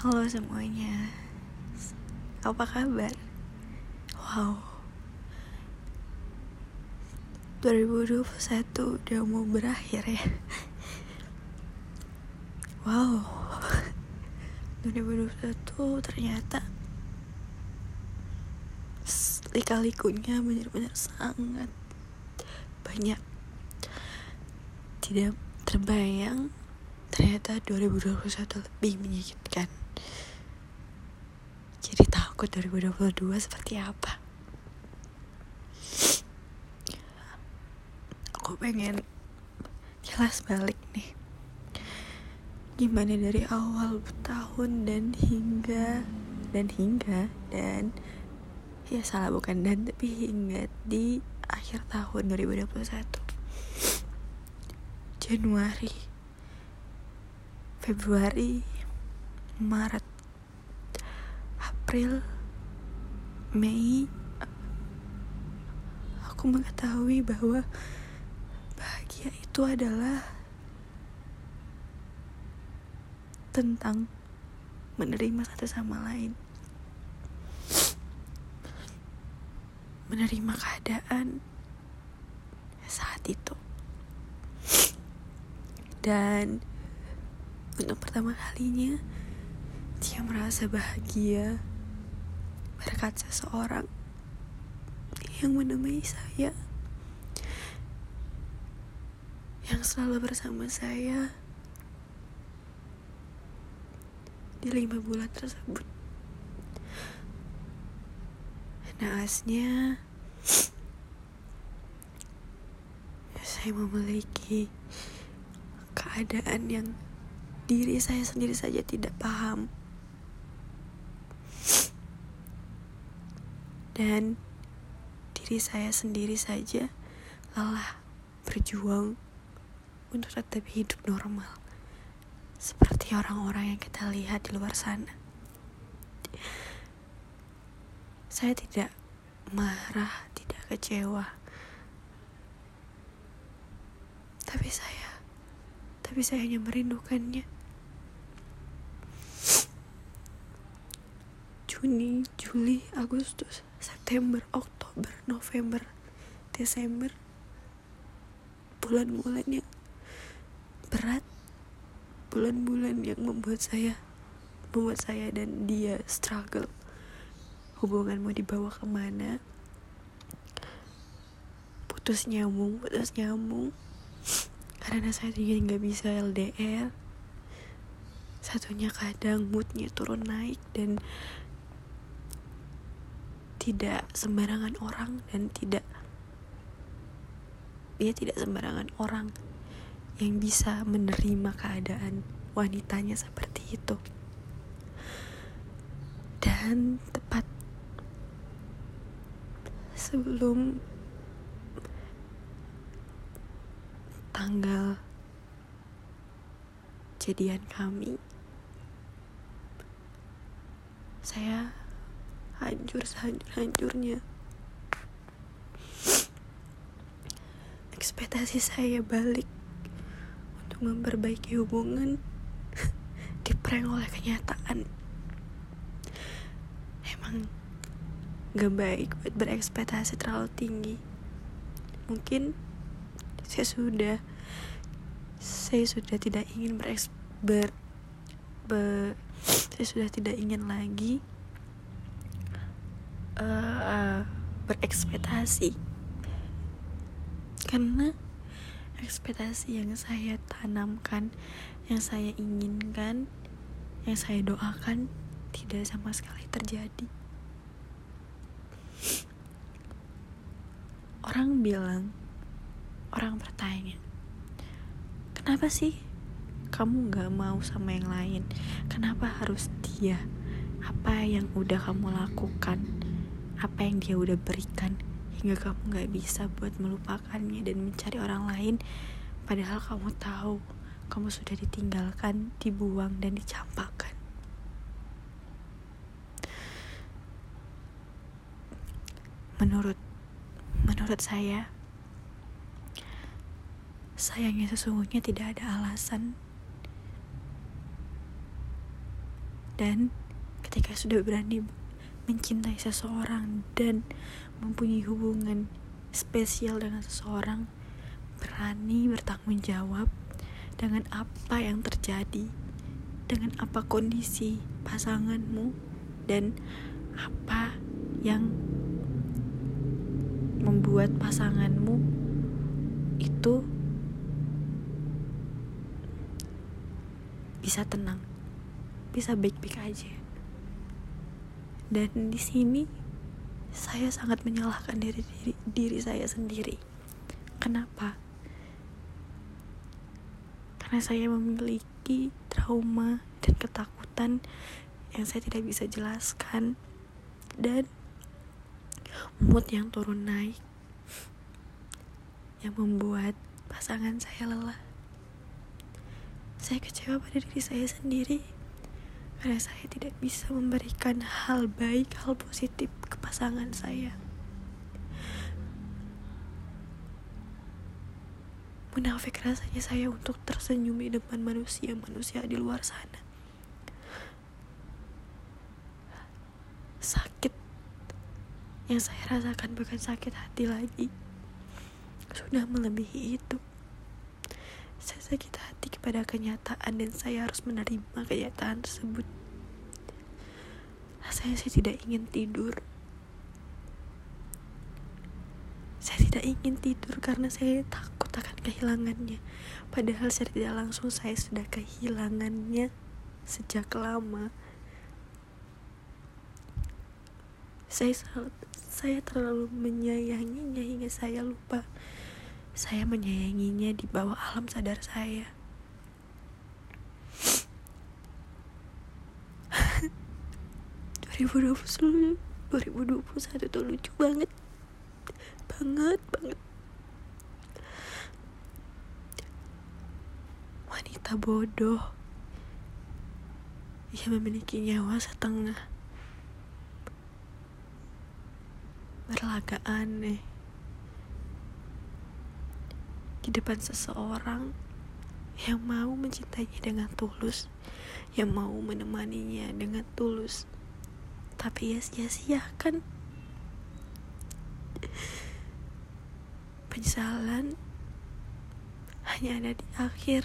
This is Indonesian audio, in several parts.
Halo semuanya, apa kabar? Wow, 2021 udah mau berakhir ya. Wow, 2021 ternyata lika-likunya benar-benar sangat banyak. Tidak terbayang ternyata 2021 lebih menyakitkan. Jadi takut 2022 seperti apa. Aku pengen jelas balik nih, gimana dari awal tahun dan ya salah, bukan dan tapi hingga di akhir tahun 2021. Januari, Februari, Maret, April, Mei, aku mengetahui bahwa bahagia itu adalah tentang menerima satu sama lain, menerima keadaan saat itu. Dan untuk pertama kalinya dia merasa bahagia berkat seseorang yang menemani saya, yang selalu bersama saya di 5 bulan tersebut. Naasnya, saya memiliki keadaan yang diri saya sendiri saja tidak paham. Dan diri saya sendiri saja lelah berjuang untuk tetap hidup normal seperti orang-orang yang kita lihat di luar sana. Saya tidak marah, tidak kecewa. Tapi saya hanya merindukannya. Juni, Juli, Agustus, September, Oktober, November, Desember, bulan-bulan yang berat, bulan-bulan yang membuat saya dan dia struggle. Hubungan mau dibawa kemana, putus nyambung, karena saya juga nggak bisa LDR. Satunya kadang moodnya turun naik, dan tidak sembarangan orang, dan tidak sembarangan orang yang bisa menerima keadaan wanitanya seperti itu. Dan tepat sebelum tanggal jadian kami, saya hancur sehancur-hancurnya. Ekspektasi saya balik memperbaiki hubungan diperang oleh kenyataan. Emang gak baik buat berekspektasi terlalu tinggi. Mungkin saya sudah tidak ingin saya sudah tidak ingin lagi berekspektasi, karena ekspektasi yang saya tanamkan, yang saya inginkan, yang saya doakan tidak sama sekali terjadi. Orang bilang, orang bertanya, kenapa sih kamu gak mau sama yang lain? Kenapa harus dia? Apa yang udah kamu lakukan, apa yang dia udah berikan, hingga kamu gak bisa buat melupakannya dan mencari orang lain, padahal kamu tahu kamu sudah ditinggalkan, dibuang, dan dicampakkan. Menurut saya, sayangnya sesungguhnya tidak ada alasan Dan ketika sudah berani mencintai seseorang dan mempunyai hubungan spesial dengan seseorang, berani bertanggung jawab dengan apa yang terjadi, dengan apa kondisi pasanganmu, dan apa yang membuat pasanganmu itu bisa tenang, bisa baik-baik aja. Dan di sini saya sangat menyalahkan diri saya sendiri. Kenapa? Karena saya memiliki trauma dan ketakutan yang saya tidak bisa jelaskan, dan mood yang turun naik yang membuat pasangan saya lelah. Saya kecewa pada diri saya sendiri karena saya tidak bisa memberikan hal baik, hal positif ke pasangan saya. Munafik rasanya saya untuk tersenyum di depan manusia di luar sana. Sakit yang saya rasakan bukan sakit hati lagi, sudah melebihi itu. Saya sakit hati kepada kenyataan dan saya harus menerima kenyataan tersebut. Rasanya saya tidak ingin tidur. Saya tidak ingin tidur karena saya takut akan kehilangannya. Padahal secara tidak langsung saya sudah kehilangannya sejak lama. Saya terlalu menyayanginya hingga saya lupa. Saya menyayanginya di bawah alam sadar saya. (Tuh) 2021 tuh lucu banget. Banget. Wanita bodoh yang memiliki nyawa setengah, berlagak aneh di depan seseorang yang mau mencintainya dengan tulus, yang mau menemaninya dengan tulus, tapi ya sia-siakan. Penyesalan hanya ada di akhir.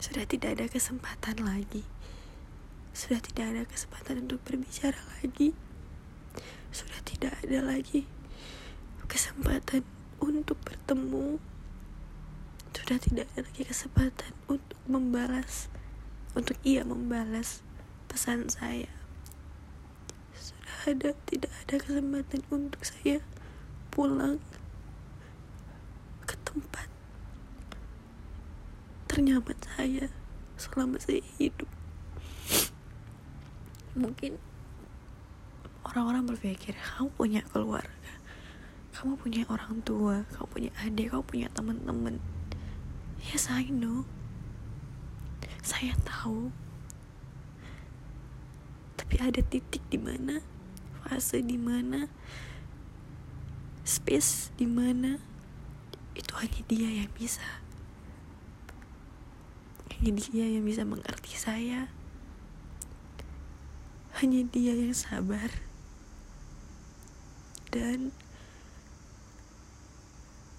Sudah tidak ada kesempatan lagi, sudah tidak ada kesempatan untuk berbicara lagi, sudah tidak ada lagi kesempatan untuk bertemu, sudah tidak ada lagi kesempatan untuk ia membalas pesan saya. Tidak ada kesempatan untuk saya pulang ke tempat ternyaman saya selama saya hidup. Mungkin orang-orang berpikir, kamu punya keluarga, kamu punya orang tua, kamu punya adik, kamu punya teman-teman. Yes, I know. Saya tahu. Tapi ada titik di mana, fase di mana, space di mana itu hanya dia yang bisa. Hanya dia yang bisa mengerti saya. Hanya dia yang sabar. Dan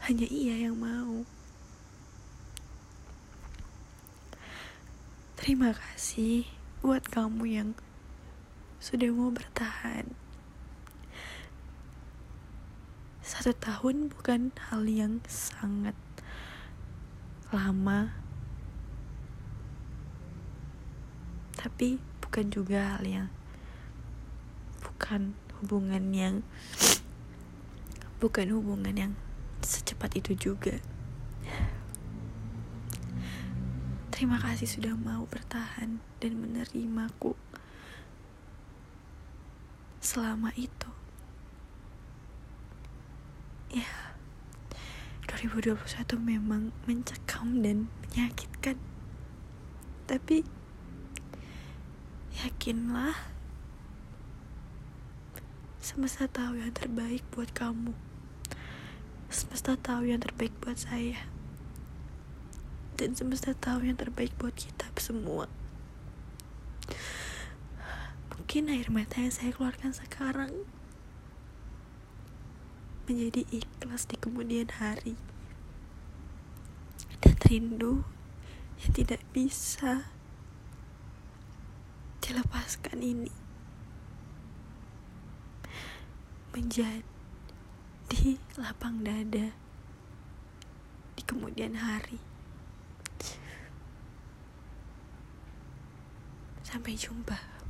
hanya ia yang mau. Terima kasih buat kamu yang sudah mau bertahan. 1 tahun bukan hal yang sangat lama, tapi bukan juga hal yang bukan hubungan yang secepat itu juga. Terima kasih sudah mau bertahan dan menerimaku selama itu. Ya, 2021 memang mencekam dan menyakitkan. Tapi yakinlah, semesta tahu yang terbaik buat kamu. Semesta tahu yang terbaik buat saya. Dan semesta tahu yang terbaik buat kita semua. Mungkin air mata yang saya keluarkan sekarang menjadi ikhlas di kemudian hari, dan rindu yang tidak bisa dilepaskan ini menjadi lapang dada di kemudian hari. Sampai jumpa.